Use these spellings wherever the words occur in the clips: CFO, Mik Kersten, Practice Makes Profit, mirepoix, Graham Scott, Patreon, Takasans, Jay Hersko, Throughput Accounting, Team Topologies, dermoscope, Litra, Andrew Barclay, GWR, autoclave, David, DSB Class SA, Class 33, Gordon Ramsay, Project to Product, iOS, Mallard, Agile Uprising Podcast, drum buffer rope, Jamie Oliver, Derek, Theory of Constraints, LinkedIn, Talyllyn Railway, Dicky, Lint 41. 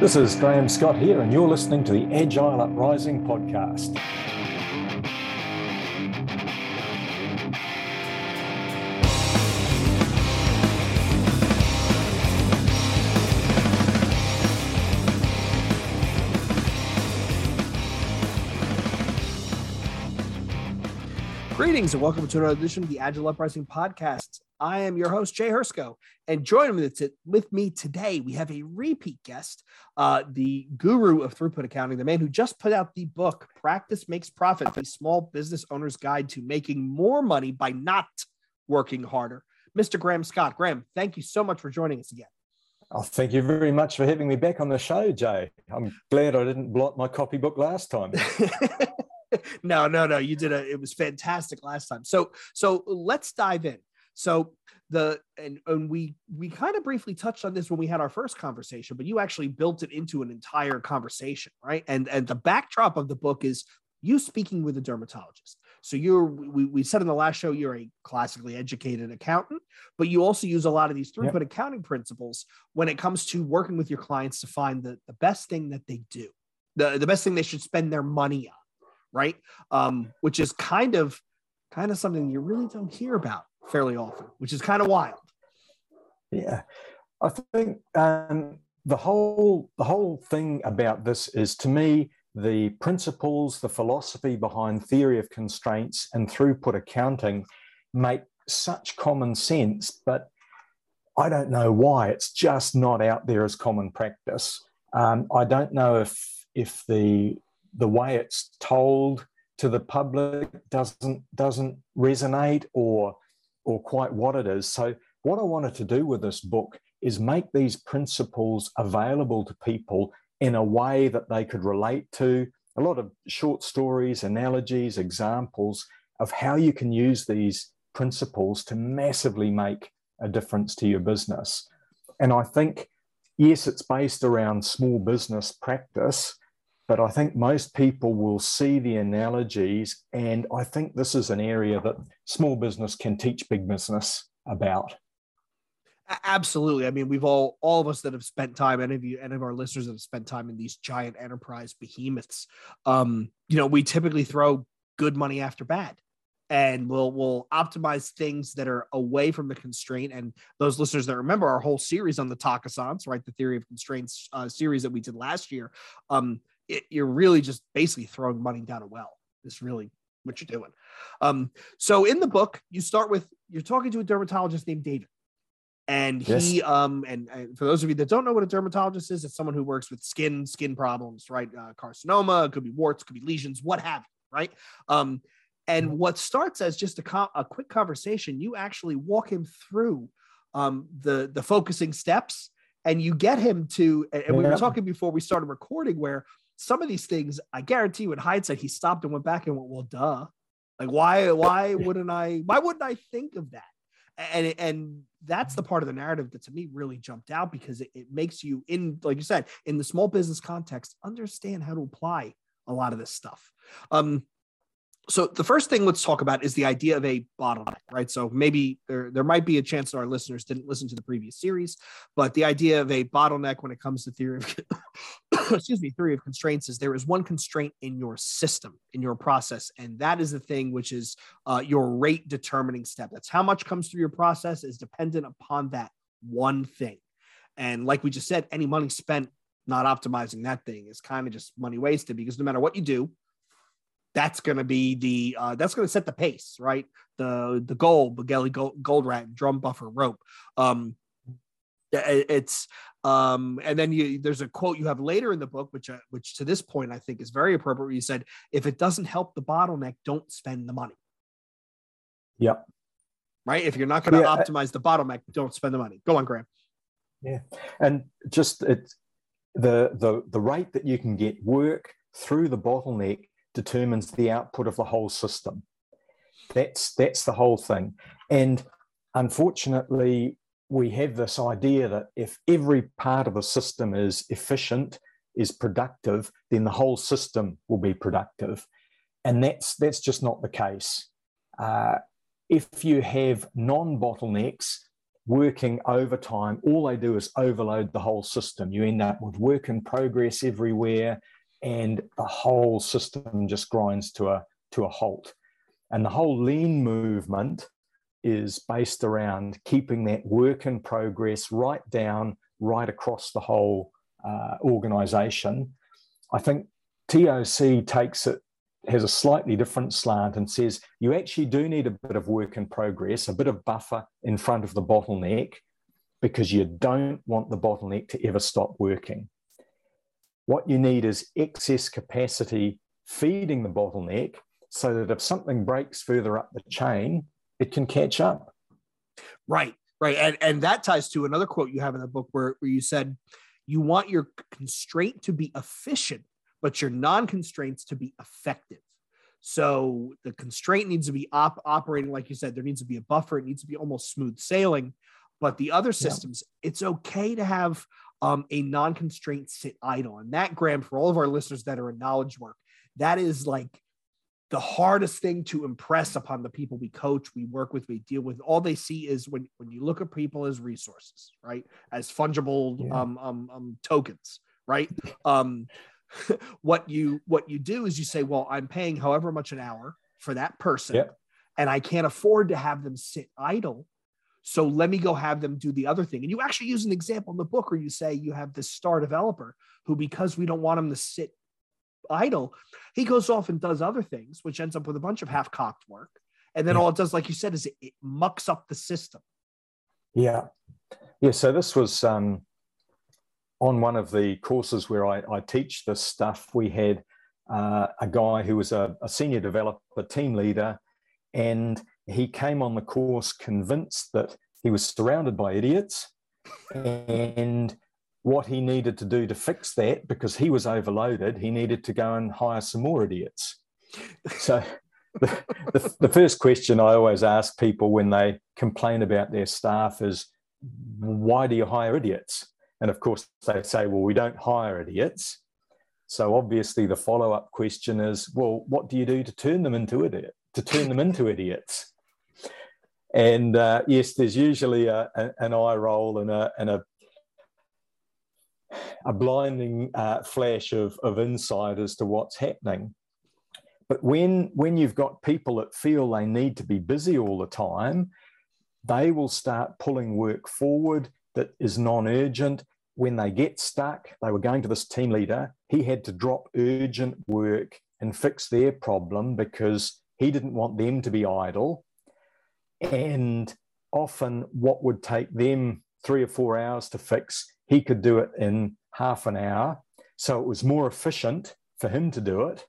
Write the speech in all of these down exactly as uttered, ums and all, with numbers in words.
This is Graham Scott here, and you're listening to the Agile Uprising Podcast. Greetings and welcome to another edition of the Agile Uprising Podcast. I am your host, Jay Hersko, and joining with, with me today, we have a repeat guest, uh, the guru of Throughput Accounting, the man who just put out the book, Practice Makes Profit, the Small Business Owner's Guide to Making More Money by Not Working Harder, Mister Graham Scott. Graham, thank you so much for joining us again. Oh, thank you very much for having me back on the show, Jay. I'm glad I didn't blot my copybook last time. no, no, no, you did. A, it was fantastic last time. So, so let's dive in. So the, and, and we, we kind of briefly touched on this when we had our first conversation, but you actually built it into an entire conversation, right? And, and the backdrop of the book is you speaking with a dermatologist. So you're, we, we said in the last show, you're a classically educated accountant, but you also use a lot of these throughput yep. accounting principles when it comes to working with your clients to find the, the best thing that they do, the, the best thing they should spend their money on, right? Um, which is kind of, kind of something you really don't hear about fairly often, which is kind of wild. Yeah, I think um, the whole the whole thing about this is, to me, the principles, the philosophy behind theory of constraints and throughput accounting make such common sense, but I don't know why it's just not out there as common practice. Um, I don't know if if the the way it's told to the public doesn't doesn't resonate or or quite what it is. So what I wanted to do with this book is make these principles available to people in a way that they could relate to. A lot of short stories, analogies, examples of how you can use these principles to massively make a difference to your business. And I think, yes, it's based around small business practice, but I think most people will see the analogies, and I think this is an area that small business can teach big business about. Absolutely. I mean, we've all, all of us that have spent time, any of you, any of our listeners that have spent time in these giant enterprise behemoths, um, you know, we typically throw good money after bad, and we'll, we'll optimize things that are away from the constraint. And those listeners that remember our whole series on the Takasans, right, the Theory of Constraints uh, series that we did last year, um, It, you're really just basically throwing money down a well. It's really what you're doing. Um, so in the book, you start with, you're talking to a dermatologist named David. And yes. he, um, and, and for those of you that don't know what a dermatologist is, it's someone who works with skin, skin problems, right? Uh, carcinoma, it could be warts, could be lesions, what have you, right? Um, and what starts as just a, co- a quick conversation, you actually walk him through um, the, the focusing steps, and you get him to, and yeah. we were talking before we started recording where, some of these things, I guarantee you in hindsight, he stopped and went back and went, well, duh. Like, why, why wouldn't I, why wouldn't I think of that? And and that's the part of the narrative that to me really jumped out, because it, it makes you, in, like you said, in the small business context, understand how to apply a lot of this stuff. Um, so the first thing let's talk about is the idea of a bottleneck, right? So maybe there, there might be a chance that our listeners didn't listen to the previous series, but the idea of a bottleneck when it comes to theory of excuse me, theory of constraints is there is one constraint in your system, in your process. And that is the thing, which is uh, your rate determining step. That's how much comes through your process is dependent upon that one thing. And like we just said, any money spent not optimizing that thing is kind of just money wasted, because no matter what you do, that's going to be the, uh, that's going to set the pace, right? The, the goal, Begelli gold, gold rat, drum buffer rope. Um, It's um, and then you, there's a quote you have later in the book, which uh, which to this point I think is very appropriate. Where you said, "If it doesn't help the bottleneck, don't spend the money." Yep. Right. If you're not going to yeah. optimize the bottleneck, don't spend the money. Go on, Graham. Yeah, and just it, the the the rate that you can get work through the bottleneck determines the output of the whole system. That's that's the whole thing, and unfortunately, we have this idea that if every part of a system is efficient, is productive, then the whole system will be productive. And that's that's just not the case. Uh, if you have non-bottlenecks, working overtime. All they do is overload the whole system. You end up with work in progress everywhere, and the whole system just grinds to a, to a halt. And the whole lean movement is based around keeping that work in progress right down, right across the whole uh, organization. I think T O C takes it, has a slightly different slant and says, you actually do need a bit of work in progress, a bit of buffer in front of the bottleneck, because you don't want the bottleneck to ever stop working. What you need is excess capacity feeding the bottleneck so that if something breaks further up the chain, it can catch up. Right, right. And, and that ties to another quote you have in the book where, where you said, you want your constraint to be efficient, but your non-constraints to be effective. So the constraint needs to be op- operating, like you said, there needs to be a buffer. It needs to be almost smooth sailing. But the other systems, yeah. It's okay to have um, a non-constraint sit idle. And that, Graham, for all of our listeners that are in knowledge work, that is like the hardest thing to impress upon the people we coach, we work with, we deal with. All they see is when, when you look at people as resources, right? As fungible yeah. um, um, um, tokens, right? Um, what you what you do is you say, well, I'm paying however much an hour for that person, yep. and I can't afford to have them sit idle. So let me go have them do the other thing. And you actually use an example in the book where you say you have this star developer who, because we don't want him to sit idle, he goes off and does other things, which ends up with a bunch of half-cocked work. And then yeah. all it does, like you said, is it, it mucks up the system. Yeah. Yeah. So this was... Um... on one of the courses where I, I teach this stuff, we had uh, a guy who was a, a senior developer, team leader, and he came on the course convinced that he was surrounded by idiots and what he needed to do to fix that, because he was overloaded, he needed to go and hire some more idiots. So the, the, the first question I always ask people when they complain about their staff is, why do you hire idiots? And of course, they say, well, we don't hire idiots. So obviously the follow-up question is, well, what do you do to turn them into idiot, to turn them into idiots? And uh, yes, there's usually a, a, an eye roll and a, and a, a blinding uh, flash of, of insight as to what's happening. But when, when you've got people that feel they need to be busy all the time, they will start pulling work forward that is non-urgent. When they get stuck, they were going to this team leader. He had to drop urgent work and fix their problem because he didn't want them to be idle. And often what would take them three or four hours to fix, he could do it in half an hour. So it was more efficient for him to do it.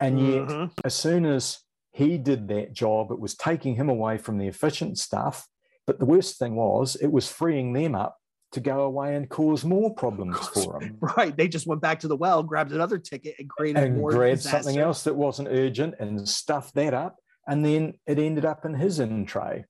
And yet, mm-hmm. as soon as he did that job, it was taking him away from the efficient stuff. But the worst thing was, it was freeing them up to go away and cause more problems for them. Right. They just went back to the well, grabbed another ticket and created and more grabbed disaster. Something else that wasn't urgent and stuffed that up. And then it ended up in his in tray.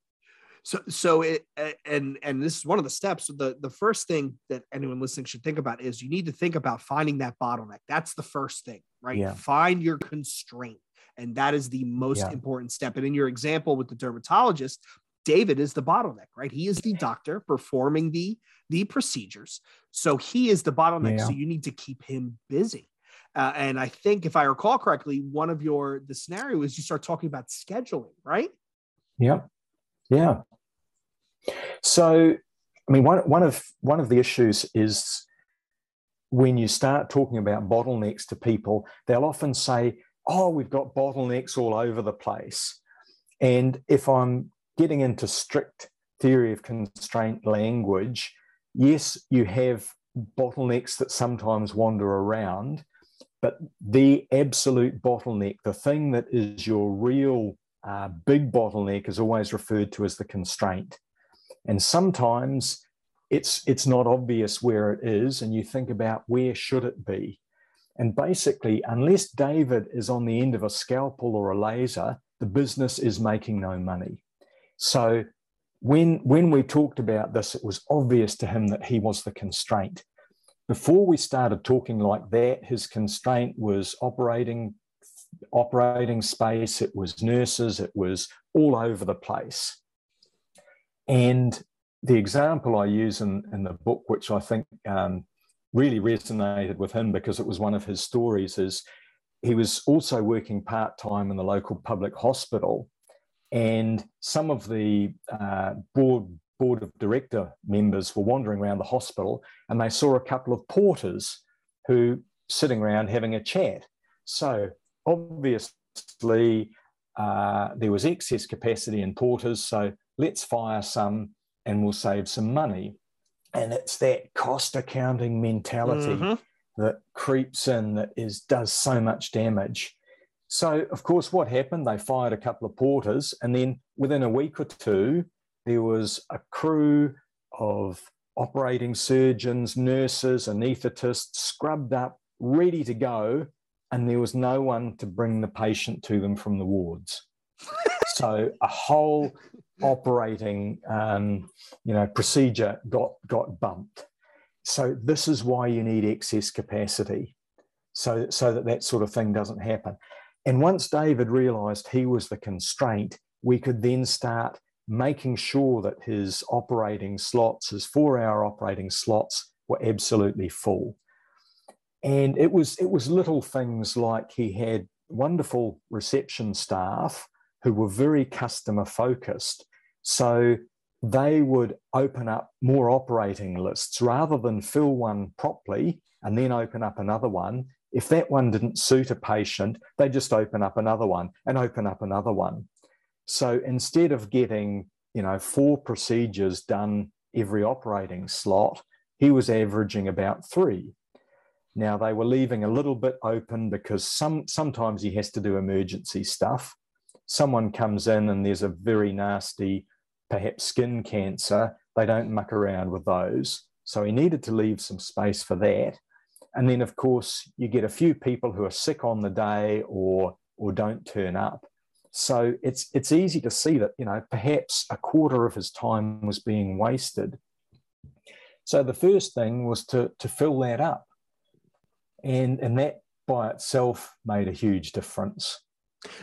So, so it, and, and this is one of the steps. The, the first thing that anyone listening should think about is you need to think about finding that bottleneck. That's the first thing, right? Yeah. Find your constraint. And that is the most yeah. important step. And in your example with the dermatologist, David is the bottleneck, right? He is the doctor performing the, the procedures. So he is the bottleneck. Yeah. So you need to keep him busy. Uh, and I think if I recall correctly, one of your, the scenario is you start talking about scheduling, right? Yeah. Yeah. So, I mean, one, one of, one of the issues is when you start talking about bottlenecks to people, they'll often say, oh, we've got bottlenecks all over the place. And if I'm getting into strict theory of constraint language, yes, you have bottlenecks that sometimes wander around, but the absolute bottleneck, the thing that is your real uh, big bottleneck, is always referred to as the constraint. And sometimes it's, it's not obvious where it is, and you think about where should it be. And basically, unless David is on the end of a scalpel or a laser, the business is making no money. So when, when we talked about this, it was obvious to him that he was the constraint. Before we started talking like that, his constraint was operating, operating space, it was nurses, it was all over the place. And the example I use in, in the book, which I think um, really resonated with him because it was one of his stories, is he was also working part-time in the local public hospital, and some of the uh, board board of director members were wandering around the hospital, and they saw a couple of porters who sitting around having a chat. So obviously uh, there was excess capacity in porters, so let's fire some and we'll save some money. And it's that cost accounting mentality mm-hmm. that creeps in that is does so much damage. So, of course, what happened? They fired a couple of porters, and then within a week or two, there was a crew of operating surgeons, nurses, anaesthetists, scrubbed up, ready to go, and there was no one to bring the patient to them from the wards. So a whole operating um, you know, procedure got, got bumped. So this is why you need excess capacity, so, so that that sort of thing doesn't happen. And once David realised he was the constraint, we could then start making sure that his operating slots, his four-hour operating slots, were absolutely full. And it was, it was little things like he had wonderful reception staff who were very customer-focused. So they would open up more operating lists rather than fill one properly and then open up another one. If that one didn't suit a patient, they just open up another one and open up another one. So instead of getting, you know, four procedures done every operating slot, he was averaging about three. Now, they were leaving a little bit open because some sometimes he has to do emergency stuff. Someone comes in and there's a very nasty, perhaps skin cancer. They don't muck around with those. So he needed to leave some space for that. And then, of course, you get a few people who are sick on the day or, or don't turn up. So it's it's easy to see that, you know, perhaps a quarter of his time was being wasted. So the first thing was to, to fill that up. And, and that by itself made a huge difference.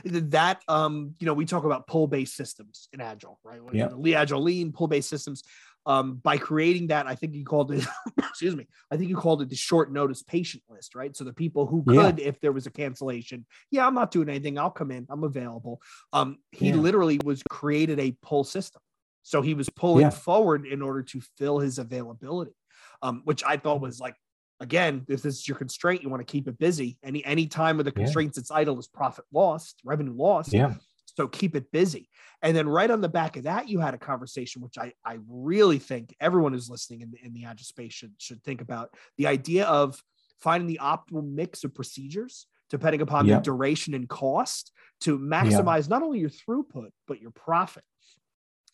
That, um, you know, we talk about pull-based systems in Agile, right? Yeah. Agile lean, pull-based systems. Um, by creating that, I think you called it, excuse me, I think you called it the short notice patient list, right? So the people who could, yeah. if there was a cancellation, yeah, I'm not doing anything. I'll come in. I'm available. Um, he yeah. literally was created a pull system. So he was pulling yeah. forward in order to fill his availability, um, which I thought was like, again, if this is your constraint, you want to keep it busy. Any any time with the constraints, yeah. it's idle is profit lost, revenue lost. Yeah. So keep it busy. And then right on the back of that, you had a conversation, which I, I really think everyone who's listening in the, in the Agile space should, should think about, the idea of finding the optimal mix of procedures, depending upon yeah. the duration and cost, to maximize yeah. not only your throughput, but your profit.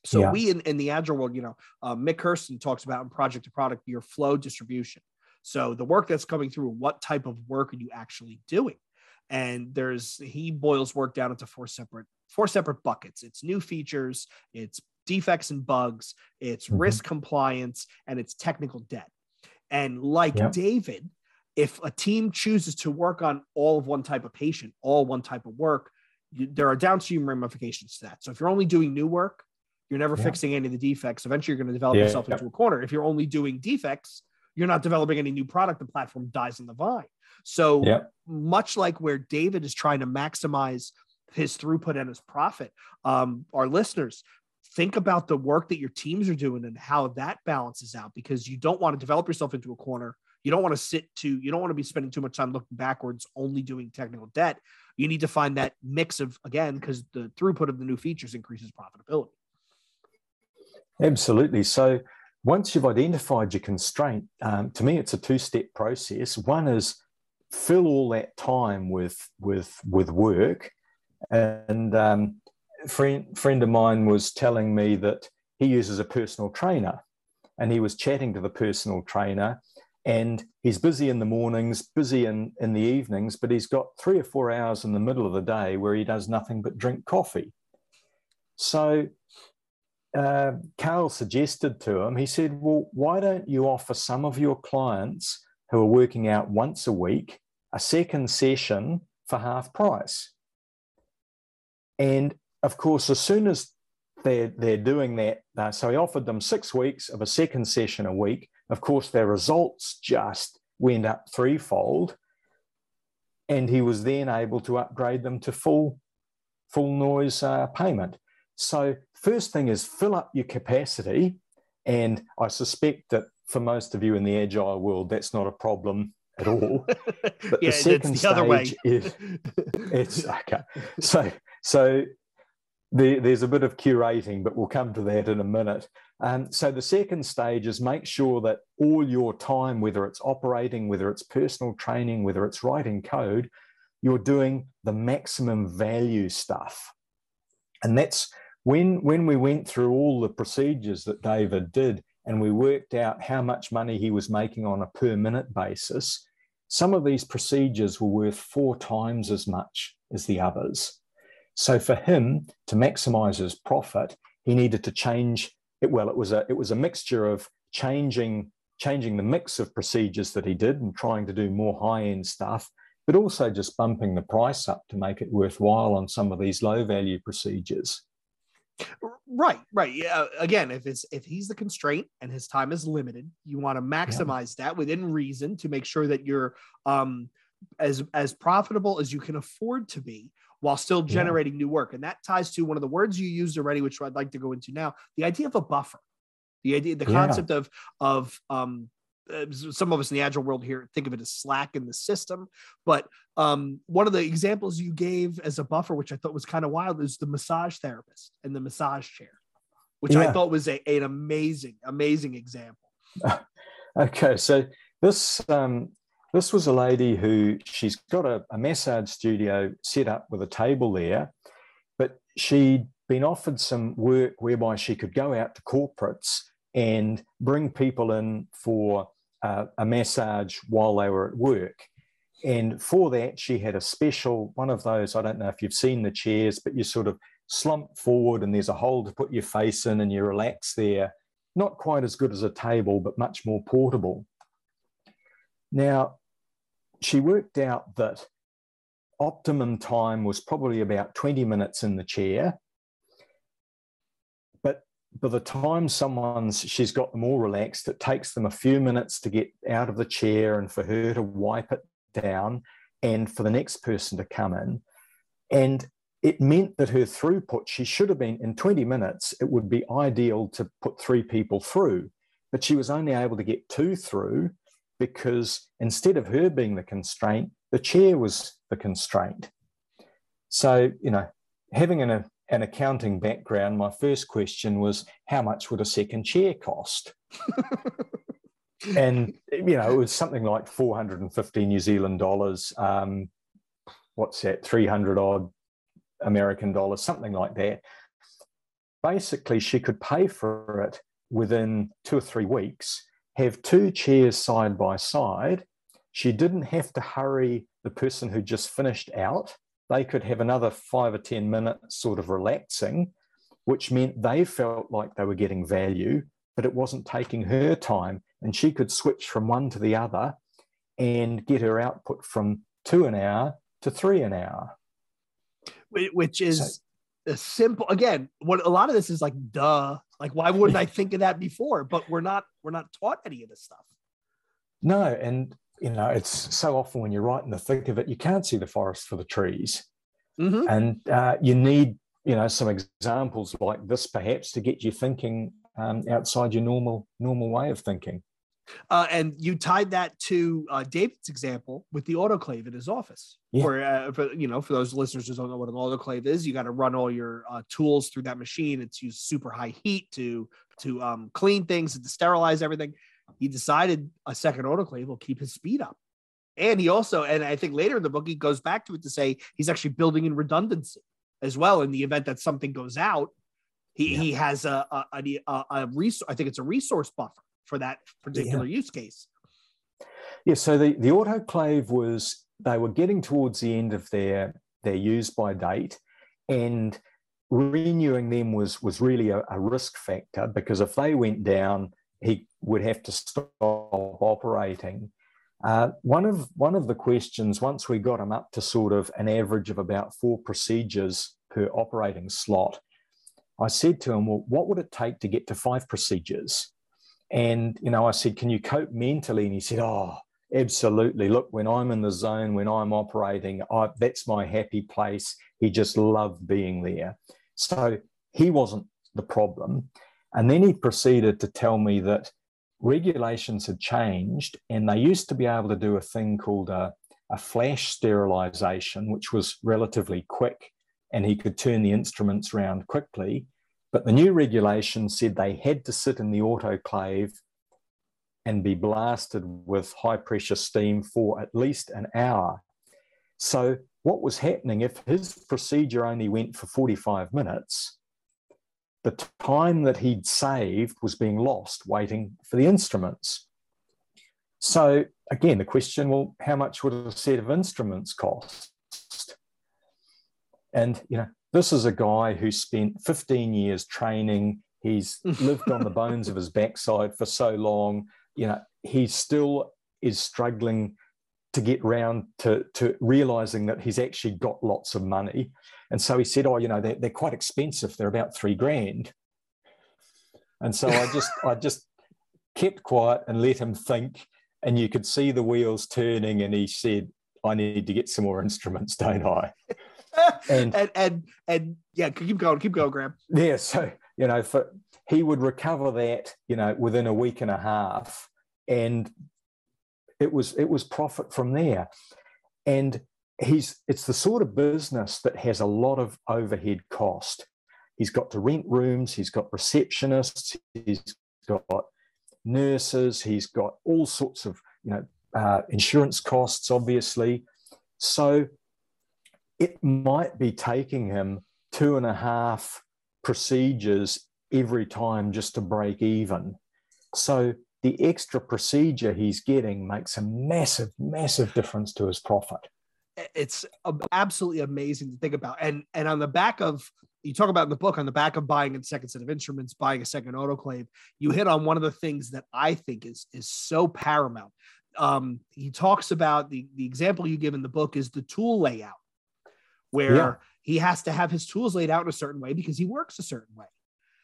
So yeah. we in, in the Agile world, you know, uh, Mik Kersten talks about in Project to Product, your flow distribution. So the work that's coming through, what type of work are you actually doing? And there's, he boils work down into four separate, four separate buckets. It's new features, it's defects and bugs, it's mm-hmm. risk compliance, and it's technical debt. And like yep. David, if a team chooses to work on all of one type of patient, all one type of work, you, there are downstream ramifications to that. So if you're only doing new work, you're never yep. fixing any of the defects. Eventually you're going to develop yeah, yourself yep. into a corner. If you're only doing defects, you're not developing any new product, the platform dies on the vine. So yep. much like where David is trying to maximize his throughput and his profit, um, our listeners, think about the work that your teams are doing and how that balances out, because you don't want to develop yourself into a corner. You don't want to sit to, you don't want to be spending too much time looking backwards, only doing technical debt. You need to find that mix of, again, because the throughput of the new features increases profitability. Absolutely. So once you've identified your constraint, um, to me, it's a two-step process. One is fill all that time with with with work. And um, a friend, friend of mine was telling me that he uses a personal trainer, and he was chatting to the personal trainer, and he's busy in the mornings, busy in, in the evenings, but he's got three or four hours in the middle of the day where he does nothing but drink coffee. So Uh, Carl suggested to him, he said, well, why don't you offer some of your clients who are working out once a week a second session for half price? And of course, as soon as they're, they're doing that. Uh, so he offered them six weeks of a second session a week. Of course, their results just went up threefold. And he was then able to upgrade them to full, full noise uh, payment. So first thing is fill up your capacity. And I suspect that for most of you in the agile world, that's not a problem at all. But yeah, the second it's the stage other way. is it's okay. So so the, there's a bit of curating, but we'll come to that in a minute. Um, so the second stage is make sure that all your time, whether it's operating, whether it's personal training, whether it's writing code, you're doing the maximum value stuff. And that's when when we went through all the procedures that David did, and we worked out how much money he was making on a per minute basis, some of these procedures were worth four times as much as the others. So for him to maximize his profit, he needed to change it. Well, it was a, it was a mixture of changing, changing the mix of procedures that he did and trying to do more high-end stuff, but also just bumping the price up to make it worthwhile on some of these low-value procedures. Right, right. Yeah. Again, if it's if he's the constraint and his time is limited, you want to maximize yeah. that within reason to make sure that you're um, as as profitable as you can afford to be while still generating yeah. new work. And that ties to one of the words you used already, which I'd like to go into now: the idea of a buffer, the idea, the concept yeah. of of um, uh, some of us in the agile world here think of it as slack in the system. But um, one of the examples you gave as a buffer, which I thought was kind of wild, is the massage therapist and the massage chair, which yeah. I thought was a, an amazing, amazing example. Okay. So this, um, this was a lady who she's got a, a massage studio set up with a table there, but she'd been offered some work whereby she could go out to corporates and bring people in for uh, a massage while they were at work. And for that, she had a special, one of those, I don't know if you've seen the chairs, but you sort of slump forward and there's a hole to put your face in and you relax there. Not quite as good as a table, but much more portable. Now, she worked out that optimum time was probably about twenty minutes in the chair. But by the time someone's, she's got them all relaxed, it takes them a few minutes to get out of the chair and for her to wipe it down and for the next person to come in. And it meant that her throughput, she should have been in twenty minutes, it would be ideal to put three people through, but she was only able to get two through because instead of her being the constraint, the chair was the constraint. So, you know, having an, an accounting background, my first question was, how much would a second chair cost? And, you know, it was something like four hundred fifty New Zealand dollars. Um, what's that? three hundred odd American dollars, something like that. Basically, she could pay for it within two or three weeks, have two chairs side by side. She didn't have to hurry the person who just finished out. They could have another five or ten minutes sort of relaxing, which meant they felt like they were getting value, but it wasn't taking her time. And she could switch from one to the other and get her output from two an hour to three an hour. Which is so, a simple, again, what a lot of this is like, duh, like, why wouldn't I think of that before? But we're not, we're not taught any of this stuff. No. And, you know, it's so often when you're right in the thick of it, you can't see the forest for the trees. Mm-hmm. And uh, you need, you know, some examples like this, perhaps, to get you thinking um, outside your normal, normal way of thinking. Uh, and you tied that to uh, David's example with the autoclave in his office. Yeah. Where, uh, for, you know, for those listeners who don't know what an autoclave is, you got to run all your uh, tools through that machine. It's used super high heat to to um, clean things and to sterilize everything. He decided a second autoclave will keep his speed up. And he also, and I think later in the book, he goes back to it to say he's actually building in redundancy as well in the event that something goes out. He, yeah. he has a, a, a, a, a resource, I think it's a resource buffer for that particular yeah. use case. Yeah, so the, the autoclave was, they were getting towards the end of their, their use by date, and renewing them was, was really a, a risk factor, because if they went down, he would have to stop operating. Uh, one of, one of the questions, once we got him up to sort of an average of about four procedures per operating slot, I said to him, well, what would it take to get to five procedures? And, you know, I said, can you cope mentally? And he said, oh, absolutely. Look, when I'm in the zone, when I'm operating, I, that's my happy place. He just loved being there. So he wasn't the problem. And then he proceeded to tell me that regulations had changed, and they used to be able to do a thing called a, a flash sterilization, which was relatively quick, and he could turn the instruments around quickly. But the new regulation said they had to sit in the autoclave and be blasted with high-pressure steam for at least an hour. So what was happening, if his procedure only went for forty-five minutes, the time that he'd saved was being lost waiting for the instruments. So again, the question, well, how much would a set of instruments cost? And, you know, this is a guy who spent fifteen years training. He's lived on the bones of his backside for so long. You know, he still is struggling to get round to, to realizing that he's actually got lots of money. And so he said, oh, you know, they're, they're quite expensive. They're about three grand. And so I just, I just kept quiet and let him think. And you could see the wheels turning. And he said, I need to get some more instruments, don't I? And, and, and, and yeah, keep going, keep going, Graham. Yeah. So, you know, for, he would recover that, you know, within a week and a half. And it was, it was profit from there. And he's, it's the sort of business that has a lot of overhead cost. He's got to rent rooms, he's got receptionists, he's got nurses, he's got all sorts of, you know, uh, insurance costs, obviously. So it might be taking him two and a half procedures every time just to break even. So the extra procedure he's getting makes a massive, massive difference to his profit. It's absolutely amazing to think about. And and on the back of, you talk about in the book, on the back of buying a second set of instruments, buying a second autoclave, you hit on one of the things that I think is, is so paramount. Um, he talks about the, the example you give in the book is the tool layout, where yeah. he has to have his tools laid out in a certain way because he works a certain way.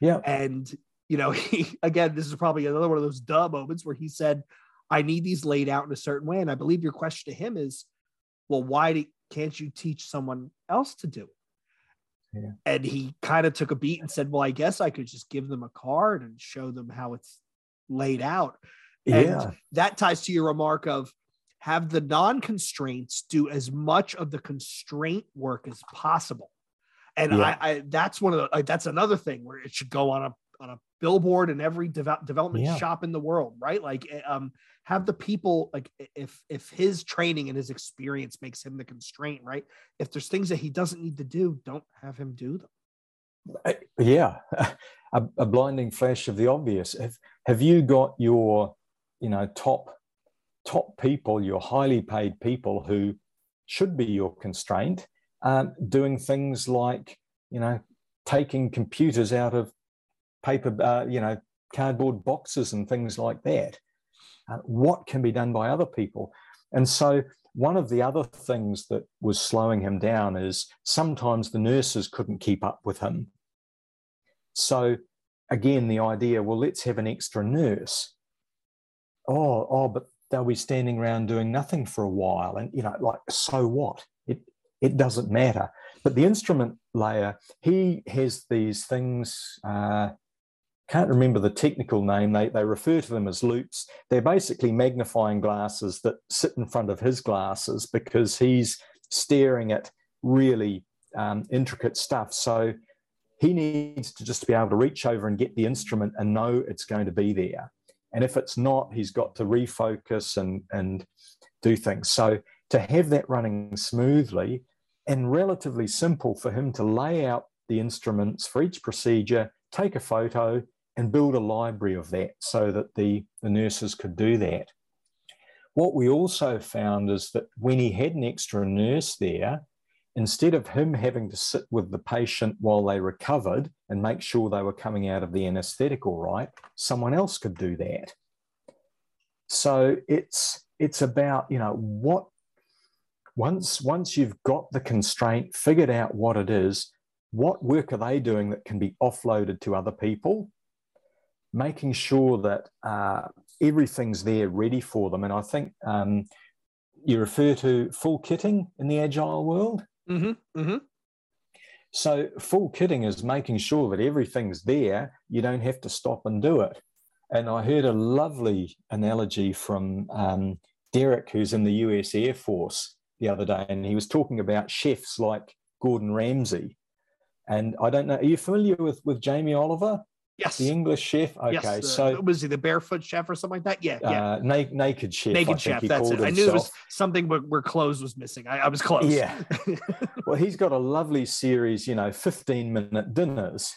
Yeah. And, you know, he, again, this is probably another one of those duh moments where he said, I need these laid out in a certain way. And I believe your question to him is, well, why do, can't you teach someone else to do it? Yeah. And he kind of took a beat and said, well, I guess I could just give them a card and show them how it's laid out. And yeah. that ties to your remark of have the non-constraints do as much of the constraint work as possible. And yeah. I, I, that's one of the, like, that's another thing where it should go on a, on a billboard in every de- development yeah. shop in the world, right? Like, um, have the people, like if, if his training and his experience makes him the constraint, right? If there's things that he doesn't need to do, don't have him do them. Yeah. A, a blinding flash of the obvious. Have, have you got your, you know, top, top people, your highly paid people who should be your constraint, um, doing things like, you know, taking computers out of paper, uh, you know, cardboard boxes and things like that. Uh, what can be done by other people? And so one of the other things that was slowing him down is sometimes the nurses couldn't keep up with him. So again, the idea, well, let's have an extra nurse. Oh, oh, but they'll be standing around doing nothing for a while. And, you know, like, so what? It, it doesn't matter. But the instrument layer, he has these things, uh, can't remember the technical name. They, they refer to them as loops. They're basically magnifying glasses that sit in front of his glasses because he's staring at really um, intricate stuff. So he needs to just be able to reach over and get the instrument and know it's going to be there. And if it's not, he's got to refocus and, and do things. So to have that running smoothly and relatively simple for him to lay out the instruments for each procedure, take a photo, and build a library of that so that the, the nurses could do that. What we also found is that when he had an extra nurse there, instead of him having to sit with the patient while they recovered and make sure they were coming out of the anaesthetic all right, someone else could do that. So it's it's about, you know, what once once you've got the constraint, figured out what it is, what work are they doing that can be offloaded to other people? Making sure that uh, everything's there ready for them. And I think um, you refer to full kitting in the Agile world. Mm-hmm, mm-hmm. So full kitting is making sure that everything's there. You don't have to stop and do it. And I heard a lovely analogy from um, Derek, who's in the U S Air Force, the other day, and he was talking about chefs like Gordon Ramsay. And I don't know, are you familiar with, with Jamie Oliver? Yes. The English chef? Okay. Yes, uh, so was he the barefoot chef or something like that? Yeah. yeah. Uh, na- naked chef. Naked chef, that's it. I knew it was something where, where clothes was missing. I, I was close. Yeah. Well, he's got a lovely series, you know, fifteen-minute dinners.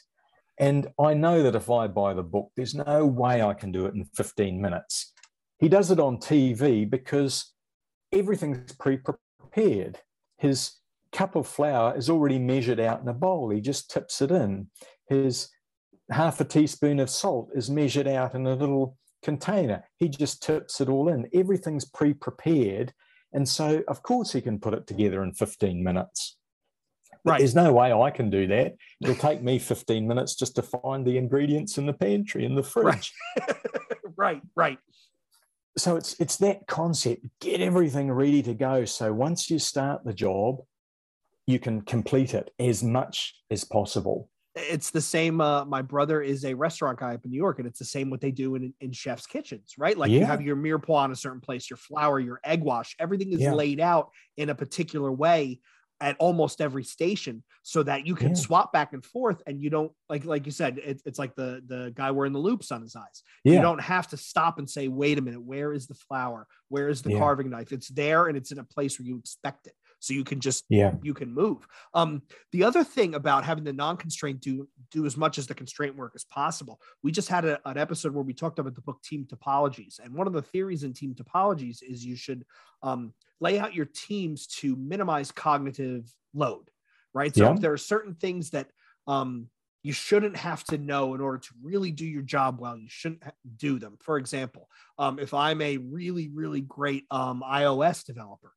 And I know that if I buy the book, there's no way I can do it in fifteen minutes. He does it on T V because everything's pre-prepared. His cup of flour is already measured out in a bowl. He just tips it in. His half a teaspoon of salt is measured out in a little container. He just tips it all in. Everything's pre-prepared. And so, of course, he can put it together in fifteen minutes. Right. There's no way I can do that. It'll take me fifteen minutes just to find the ingredients in the pantry, in the fridge. Right, right, right. So it's it's that concept. Get everything ready to go. So once you start the job, you can complete it as much as possible. It's the same. Uh, my brother is a restaurant guy up in New York, and it's the same what they do in, in chef's kitchens, right? Like yeah. you have your mirepoix in a certain place, your flour, your egg wash, everything is yeah. laid out in a particular way at almost every station so that you can yeah. swap back and forth. And you don't, like, like you said, it, it's like the, the guy wearing the loops on his eyes. Yeah. You don't have to stop and say, wait a minute, where is the flour? Where is the yeah. carving knife? It's there. And it's in a place where you expect it. So you can just, yeah. you can move. Um, the other thing about having the non-constraint do, do as much as the constraint work as possible. We just had a, an episode where we talked about the book Team Topologies. And one of the theories in Team Topologies is you should, um, lay out your teams to minimize cognitive load, right? So yeah. if there are certain things that um, you shouldn't have to know in order to really do your job well, you shouldn't do them. For example, um, if I'm a really, really great um, iOS developer,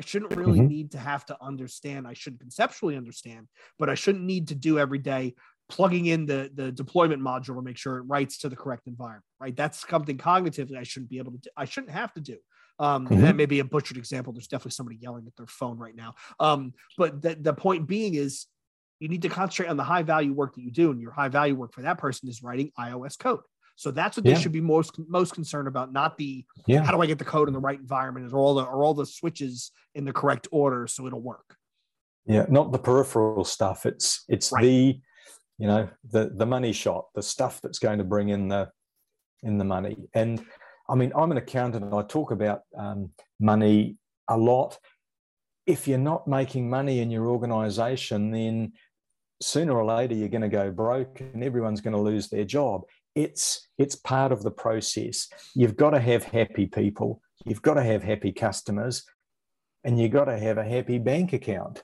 I shouldn't really mm-hmm. need to have to understand. I should conceptually understand, but I shouldn't need to do every day plugging in the, the deployment module to make sure it writes to the correct environment, right? That's something cognitively I shouldn't be able to do. I shouldn't have to do. Um, mm-hmm. That may be a butchered example. There's definitely somebody yelling at their phone right now. Um, but the, the point being is you need to concentrate on the high value work that you do. And your high value work for that person is writing iOS code. So that's what yeah. they should be most, most concerned about, not the, yeah. how do I get the code in the right environment? Or all the, or all the switches in the correct order so it'll work? Yeah. Not the peripheral stuff. It's, it's right. the, you know, the, the money shot, the stuff that's going to bring in the, in the money. And I mean, I'm an accountant and I talk about um, money a lot. If you're not making money in your organization, then sooner or later you're going to go broke and everyone's going to lose their job. It's it's part of the process. You've got to have happy people. You've got to have happy customers. And you've got to have a happy bank account.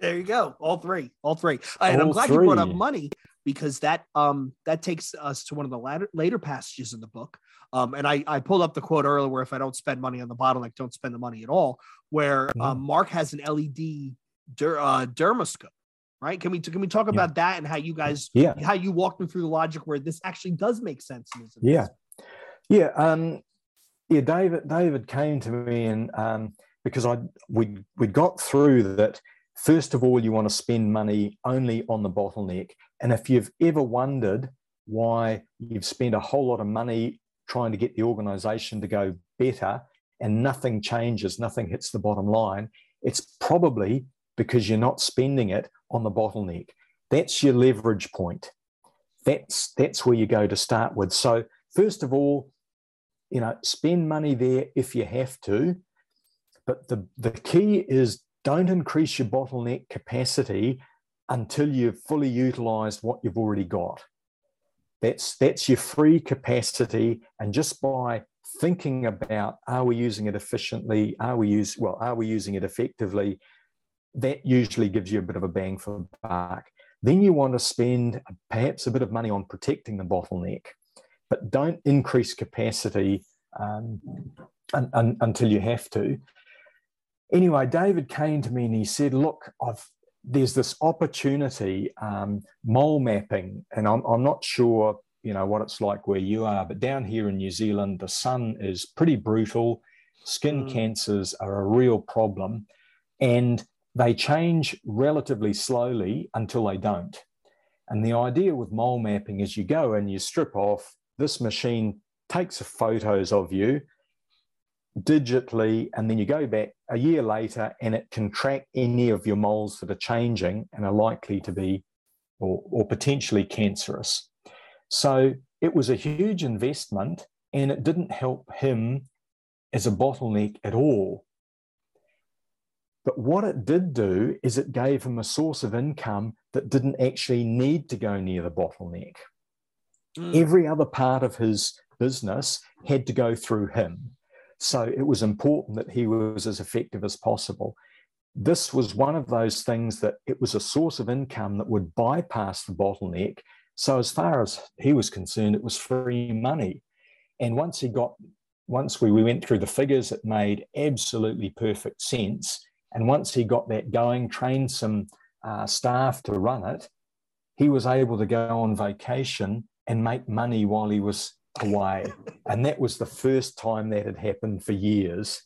There you go. All three. All three. And all I'm glad three. you brought up money, because that um, that takes us to one of the latter, later passages in the book. Um, and I, I pulled up the quote earlier where if I don't spend money on the bottleneck, don't spend the money at all, where mm-hmm. um, Mark has an L E D der, uh, dermoscope, right? Can we can we talk yeah. about that and how you guys, yeah. how you walked me through the logic where this actually does make sense? In this yeah. Yeah. Um, yeah. David David came to me and um, because I we we got through that. First of all, you want to spend money only on the bottleneck. And if you've ever wondered why you've spent a whole lot of money trying to get the organization to go better and nothing changes, nothing hits the bottom line, it's probably because you're not spending it on the bottleneck. That's your leverage point. That's, that's where you go to start with. So first of all, you know, spend money there if you have to. But the, the key is, don't increase your bottleneck capacity until you've fully utilized what you've already got. That's, that's your free capacity. And just by thinking about, are we using it efficiently? Are we use, well, are we using it effectively? That usually gives you a bit of a bang for the buck. Then you want to spend perhaps a bit of money on protecting the bottleneck, but don't increase capacity um, un, un, until you have to. Anyway, David came to me and he said, look, I've there's this opportunity, um, mole mapping, and I'm, I'm not sure, you know, what it's like where you are, but down here in New Zealand, the sun is pretty brutal. Skin mm. cancers are a real problem, and they change relatively slowly until they don't. And the idea with mole mapping is you go and you strip off, this machine takes photos of you digitally, and then you go back a year later and it can track any of your moles that are changing and are likely to be or, or potentially cancerous. So it was a huge investment, and it didn't help him as a bottleneck at all. But what it did do is it gave him a source of income that didn't actually need to go near the bottleneck. Mm. Every other part of his business had to go through him. So it was important that he was as effective as possible. This was one of those things that it was a source of income that would bypass the bottleneck. So as far as he was concerned, it was free money. And once he got, once we, we went through the figures, it made absolutely perfect sense. And once he got that going, trained some uh, staff to run it, he was able to go on vacation and make money while he was away. And that was the first time that had happened for years.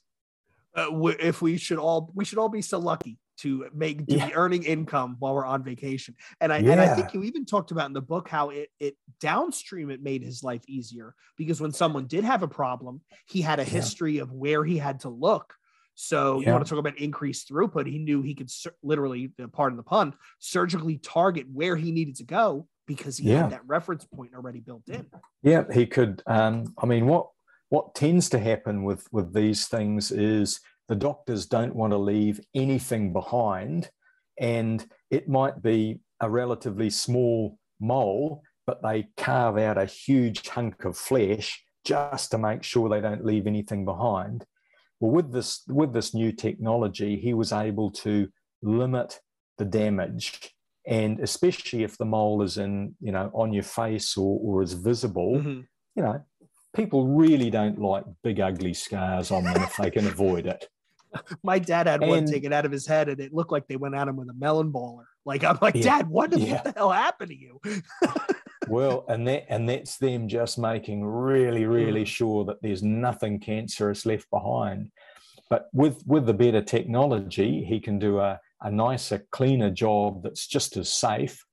Uh, if we should all, we should all be so lucky to make to yeah. be earning income while we're on vacation. And I, yeah. and I think you even talked about in the book how it, it downstream, it made his life easier, because when someone did have a problem, he had a history yeah. of where he had to look. So yeah. you want to talk about increased throughput. He knew he could sur- literally, pardon the pun, surgically target where he needed to go because he yeah. had that reference point already built in. Yeah, he could. Um, I mean, what what tends to happen with, with these things is the doctors don't want to leave anything behind, and it might be a relatively small mole, but they carve out a huge hunk of flesh just to make sure they don't leave anything behind. Well, with this, with this new technology, he was able to limit the damage. And especially if the mole is in, you know, on your face or, or is visible, mm-hmm. you know, people really don't like big, ugly scars on them if they can avoid it. My dad had and, one taken out of his head, and it looked like they went at him with a melon baller. Like, I'm like, yeah, Dad, what the, yeah. what the hell happened to you? Well, and that and that's them just making really, really sure that there's nothing cancerous left behind. But with, with the better technology, he can do a, a nicer, cleaner job that's just as safe.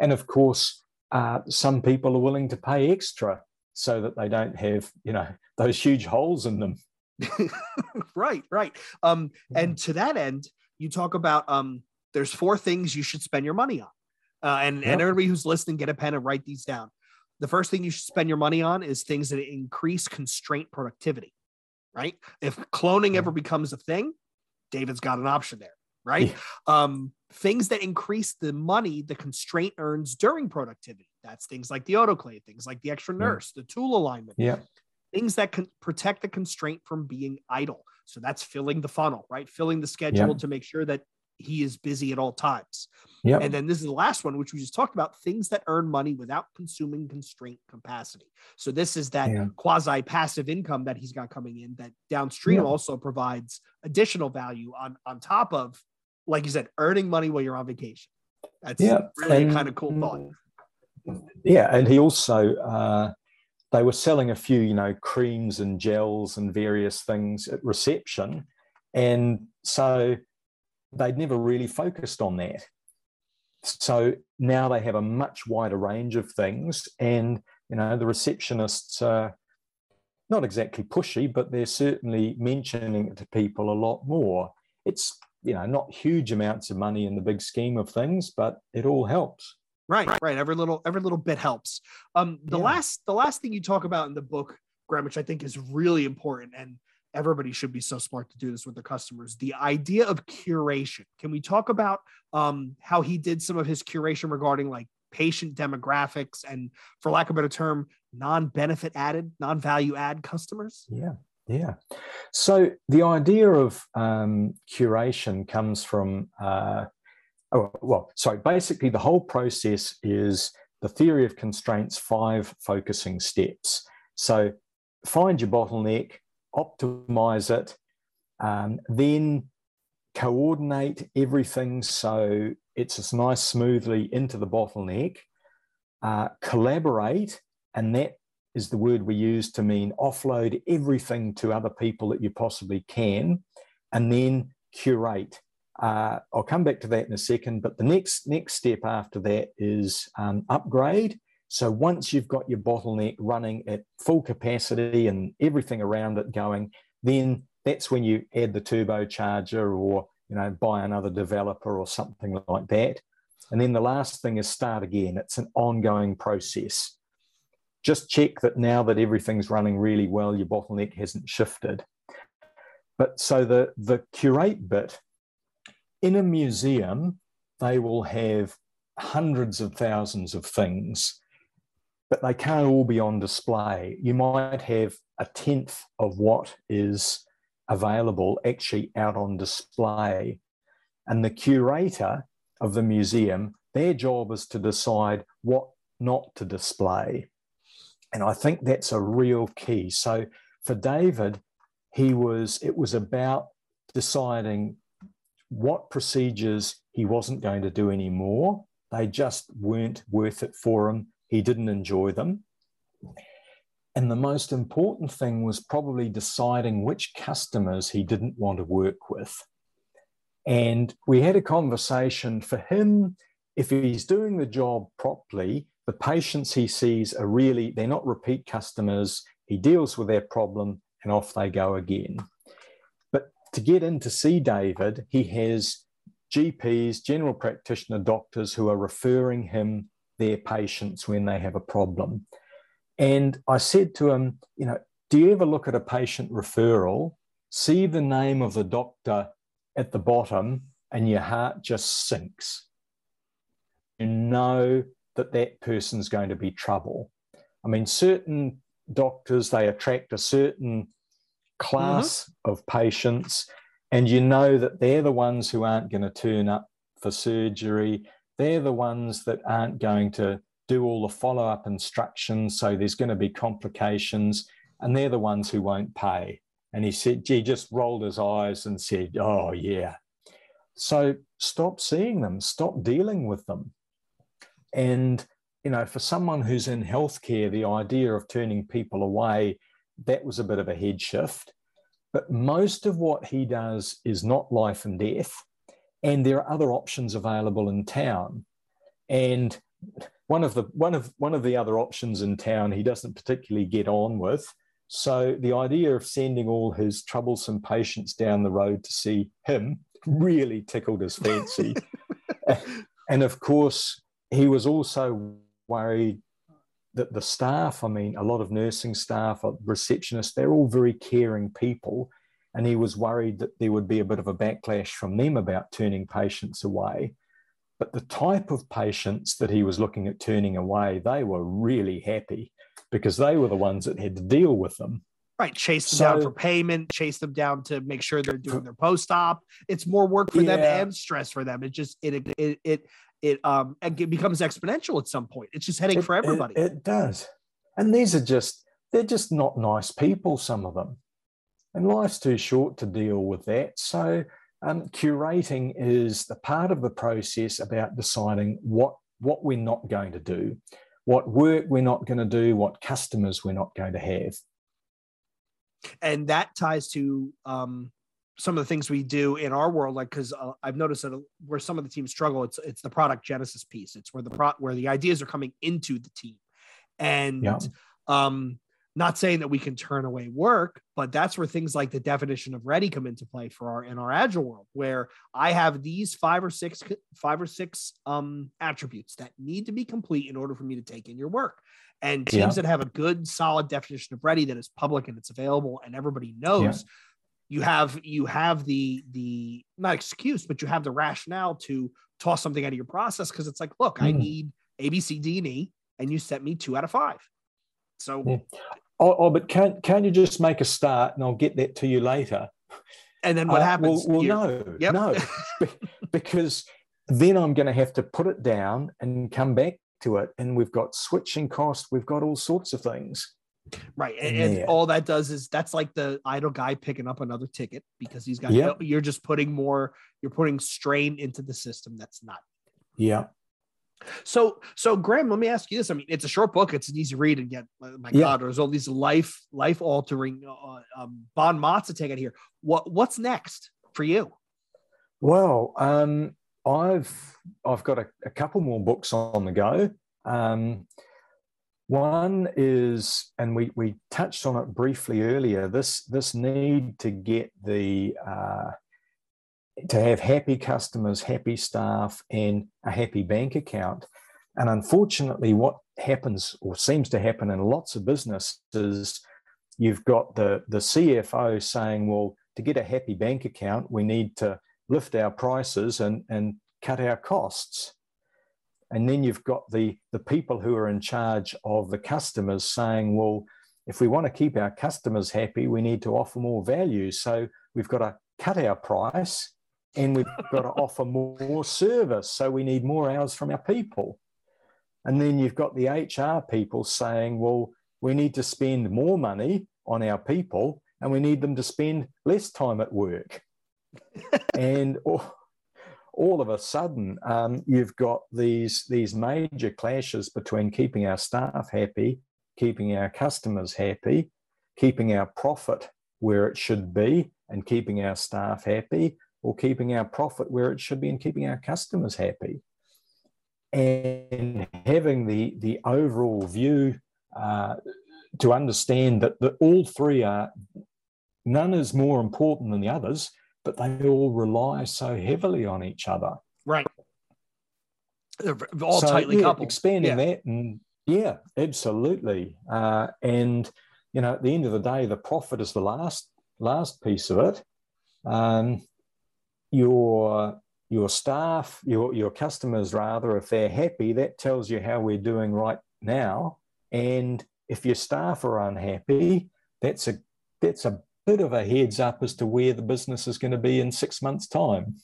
And of course, uh, some people are willing to pay extra so that they don't have, you know, those huge holes in them. Right, right. Um, and to that end, you talk about um, there's four things you should spend your money on. Uh, and, yep. and everybody who's listening, get a pen and write these down. The first thing you should spend your money on is things that increase constraint productivity, right? If cloning ever becomes a thing, David's got an option there, right? Yeah. Um, things that increase the money the constraint earns during productivity. That's things like the autoclave, things like the extra nurse, yeah. the tool alignment, yeah. things that can protect the constraint from being idle. So that's filling the funnel, right? Filling the schedule yeah. to make sure that he is busy at all times. Yep. And then this is the last one, which we just talked about, things that earn money without consuming constraint capacity. So this is that yeah. quasi passive income that he's got coming in that downstream yeah. also provides additional value on, on top of, like you said, earning money while you're on vacation. That's yeah. really and, a kind of cool thought. Yeah. And he also, uh, they were selling a few, you know, creams and gels and various things at reception. And so they'd never really focused on that. So now they have a much wider range of things. And, you know, the receptionists are not exactly pushy, but they're certainly mentioning it to people a lot more. It's, you know, not huge amounts of money in the big scheme of things, but it all helps. Right, right. Every little, every little bit helps. Um, the yeah. last, the last thing you talk about in the book, Graham, which I think is really important, and everybody should be so smart to do this with their customers. The idea of curation. Can we talk about um, how he did some of his curation regarding like patient demographics and, for lack of a better term, non-benefit added, non-value add customers? Yeah, yeah. So the idea of um, curation comes from, uh, oh, well, sorry, basically the whole process is the theory of constraints, five focusing steps. So find your bottleneck, optimize it, um, then coordinate everything so it's just nice smoothly into the bottleneck, uh, collaborate, and that is the word we use to mean offload everything to other people that you possibly can, and then curate. Uh, I'll come back to that in a second, but the next, next step after that is um, upgrade. So once you've got your bottleneck running at full capacity and everything around it going, then that's when you add the turbocharger or, you know, buy another developer or something like that. And then the last thing is start again. It's an ongoing process. Just check that now that everything's running really well, your bottleneck hasn't shifted. But so the, the curate bit, in a museum, they will have hundreds of thousands of things, but they can't all be on display. You might have a tenth of what is available actually out on display. And the curator of the museum, their job is to decide what not to display. And I think that's a real key. So for David, he was, it was about deciding what procedures he wasn't going to do anymore. They just weren't worth it for him. He didn't enjoy them. And the most important thing was probably deciding which customers he didn't want to work with. And we had a conversation for him, if he's doing the job properly, the patients he sees are really, they're not repeat customers. He deals with their problem and off they go again. But to get in to see David, he has G Ps, general practitioner doctors, who are referring him their patients when they have a problem. And I said to him, you know, do you ever look at a patient referral, see the name of the doctor at the bottom, and your heart just sinks? You know that that person's going to be trouble. I mean, certain doctors, they attract a certain class mm-hmm. of patients, and you know that they're the ones who aren't going to turn up for surgery. They're the ones that aren't going to do all the follow-up instructions, so there's going to be complications, and they're the ones who won't pay. And he said, gee, just rolled his eyes and said, oh, yeah. So stop seeing them, stop dealing with them. And, you know, for someone who's in healthcare, the idea of turning people away, that was a bit of a head shift. But most of what he does is not life and death. And there are other options available in town. And one of the one of one of the other options in town he doesn't particularly get on with. So the idea of sending all his troublesome patients down the road to see him really tickled his fancy. And of course, he was also worried that the staff, I mean, a lot of nursing staff, receptionists, they're all very caring people. And he was worried that there would be a bit of a backlash from them about turning patients away. But the type of patients that he was looking at turning away, they were really happy because they were the ones that had to deal with them. Right. Chase them so, down for payment, chase them down to make sure they're doing their post-op. It's more work for yeah. them and stress for them. It just, it, it, it, it, um, it becomes exponential at some point. It's just headache it, for everybody. It, it does. And these are just, they're just not nice people, some of them. And life's too short to deal with that. So um, curating is the part of the process about deciding what, what we're not going to do, what work we're not going to do, what customers we're not going to have. And that ties to um, some of the things we do in our world, like, because uh, I've noticed that where some of the teams struggle, it's it's the product genesis piece. It's where the pro- where the ideas are coming into the team. And yeah. um not saying that we can turn away work, but that's where things like the definition of ready come into play for our in our agile world, where I have these five or six five or six um, attributes that need to be complete in order for me to take in your work. And teams yeah. that have a good, solid definition of ready that is public and it's available and everybody knows, yeah. you have you have the the not excuse, but you have the rationale to toss something out of your process because it's like, look, mm. I need A, B, C, D, and E, and you set me two out of five. So, yeah. oh, oh, but can't can you just make a start, and I'll get that to you later? And then what uh, happens? Well, well no, yep. no, because then I'm going to have to put it down and come back to it, and we've got switching costs, we've got all sorts of things. Right, and, yeah. and all that does is that's like the idle guy picking up another ticket because he's got. Yep. No, you're just putting more. You're putting strain into the system that's not. Yeah. So, so Graham, let me ask you this. I mean, it's a short book. It's an easy read. And yet, my yeah. God, there's all these life, life altering uh, um, bon mots to take out here. What, what's next for you? Well, um, I've, I've got a, a couple more books on the go. Um, one is, and we, we touched on it briefly earlier, this, this need to get the, uh, to have happy customers, happy staff, and a happy bank account. And unfortunately, what happens or seems to happen in lots of businesses, you've got the, the C F O saying, well, to get a happy bank account, we need to lift our prices and, and cut our costs. And then you've got the, the people who are in charge of the customers saying, well, if we want to keep our customers happy, we need to offer more value. So we've got to cut our price, and we've got to offer more, more service, so we need more hours from our people. And then you've got the H R people saying, well, we need to spend more money on our people, and we need them to spend less time at work. And all, all of a sudden, um, you've got these, these major clashes between keeping our staff happy, keeping our customers happy, keeping our profit where it should be, and keeping our staff happy, or keeping our profit where it should be and keeping our customers happy. And having the, the overall view uh, to understand that, that all three are, none is more important than the others, but they all rely so heavily on each other. Right. They're all so, tightly yeah, coupled. Expanding yeah. that. And yeah, absolutely. Uh, and, you know, at the end of the day, the profit is the last last piece of it. Um, your your staff, your your customers rather, if they're happy, that tells you how we're doing right now. And if your staff are unhappy, that's a that's a bit of a heads up as to where the business is going to be in six months' time.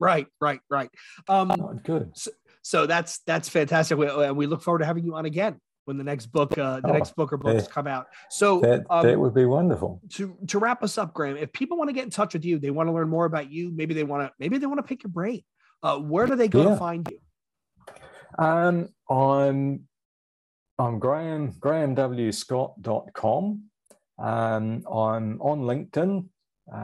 Right, right, right. Um, Not good. So, so that's that's fantastic, and we, we look forward to having you on again when the next book, uh, the oh, next book or books that, come out. So that, um, that would be wonderful. To to wrap us up, Graham, if people want to get in touch with you, they want to learn more about you, maybe they want to, maybe they want to pick your brain, uh, where do they go yeah. to find you? Um, I'm, I'm Graham, graham w scott dot com. Um, I'm on LinkedIn. Uh,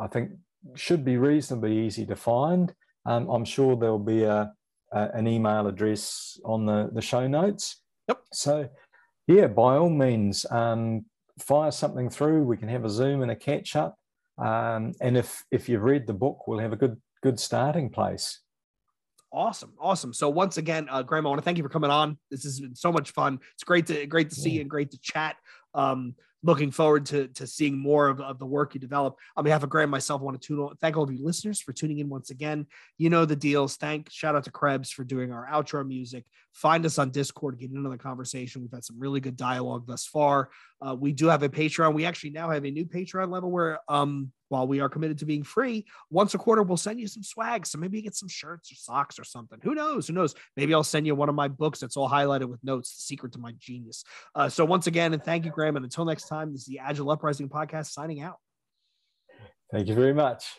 I think should be reasonably easy to find. Um, I'm sure there'll be a, a an email address on the, the show notes. Yep. So, yeah, by all means, um, fire something through. We can have a Zoom and a catch up. Um, and if if you've read the book, we'll have a good good starting place. Awesome, awesome. So once again, uh, Graham, I want to thank you for coming on. This has been so much fun. It's great to great to see yeah. you and great to chat. Um, looking forward to to seeing more of, of the work you develop. On behalf of Graham, myself, I want to tune, thank all of you listeners for tuning in once again. You know the deals. Thank, shout out to Krebs for doing our outro music. Find us on Discord, get into the conversation. We've had some really good dialogue thus far. Uh, we do have a Patreon. We actually now have a new Patreon level where, um, while we are committed to being free, once a quarter, we'll send you some swag. So maybe you get some shirts or socks or something. Who knows? Who knows? Maybe I'll send you one of my books that's all highlighted with notes, The Secret to My Genius. Uh, so once again, and thank you, Graham. And until next time, this is the Agile Uprising Podcast signing out. Thank you very much.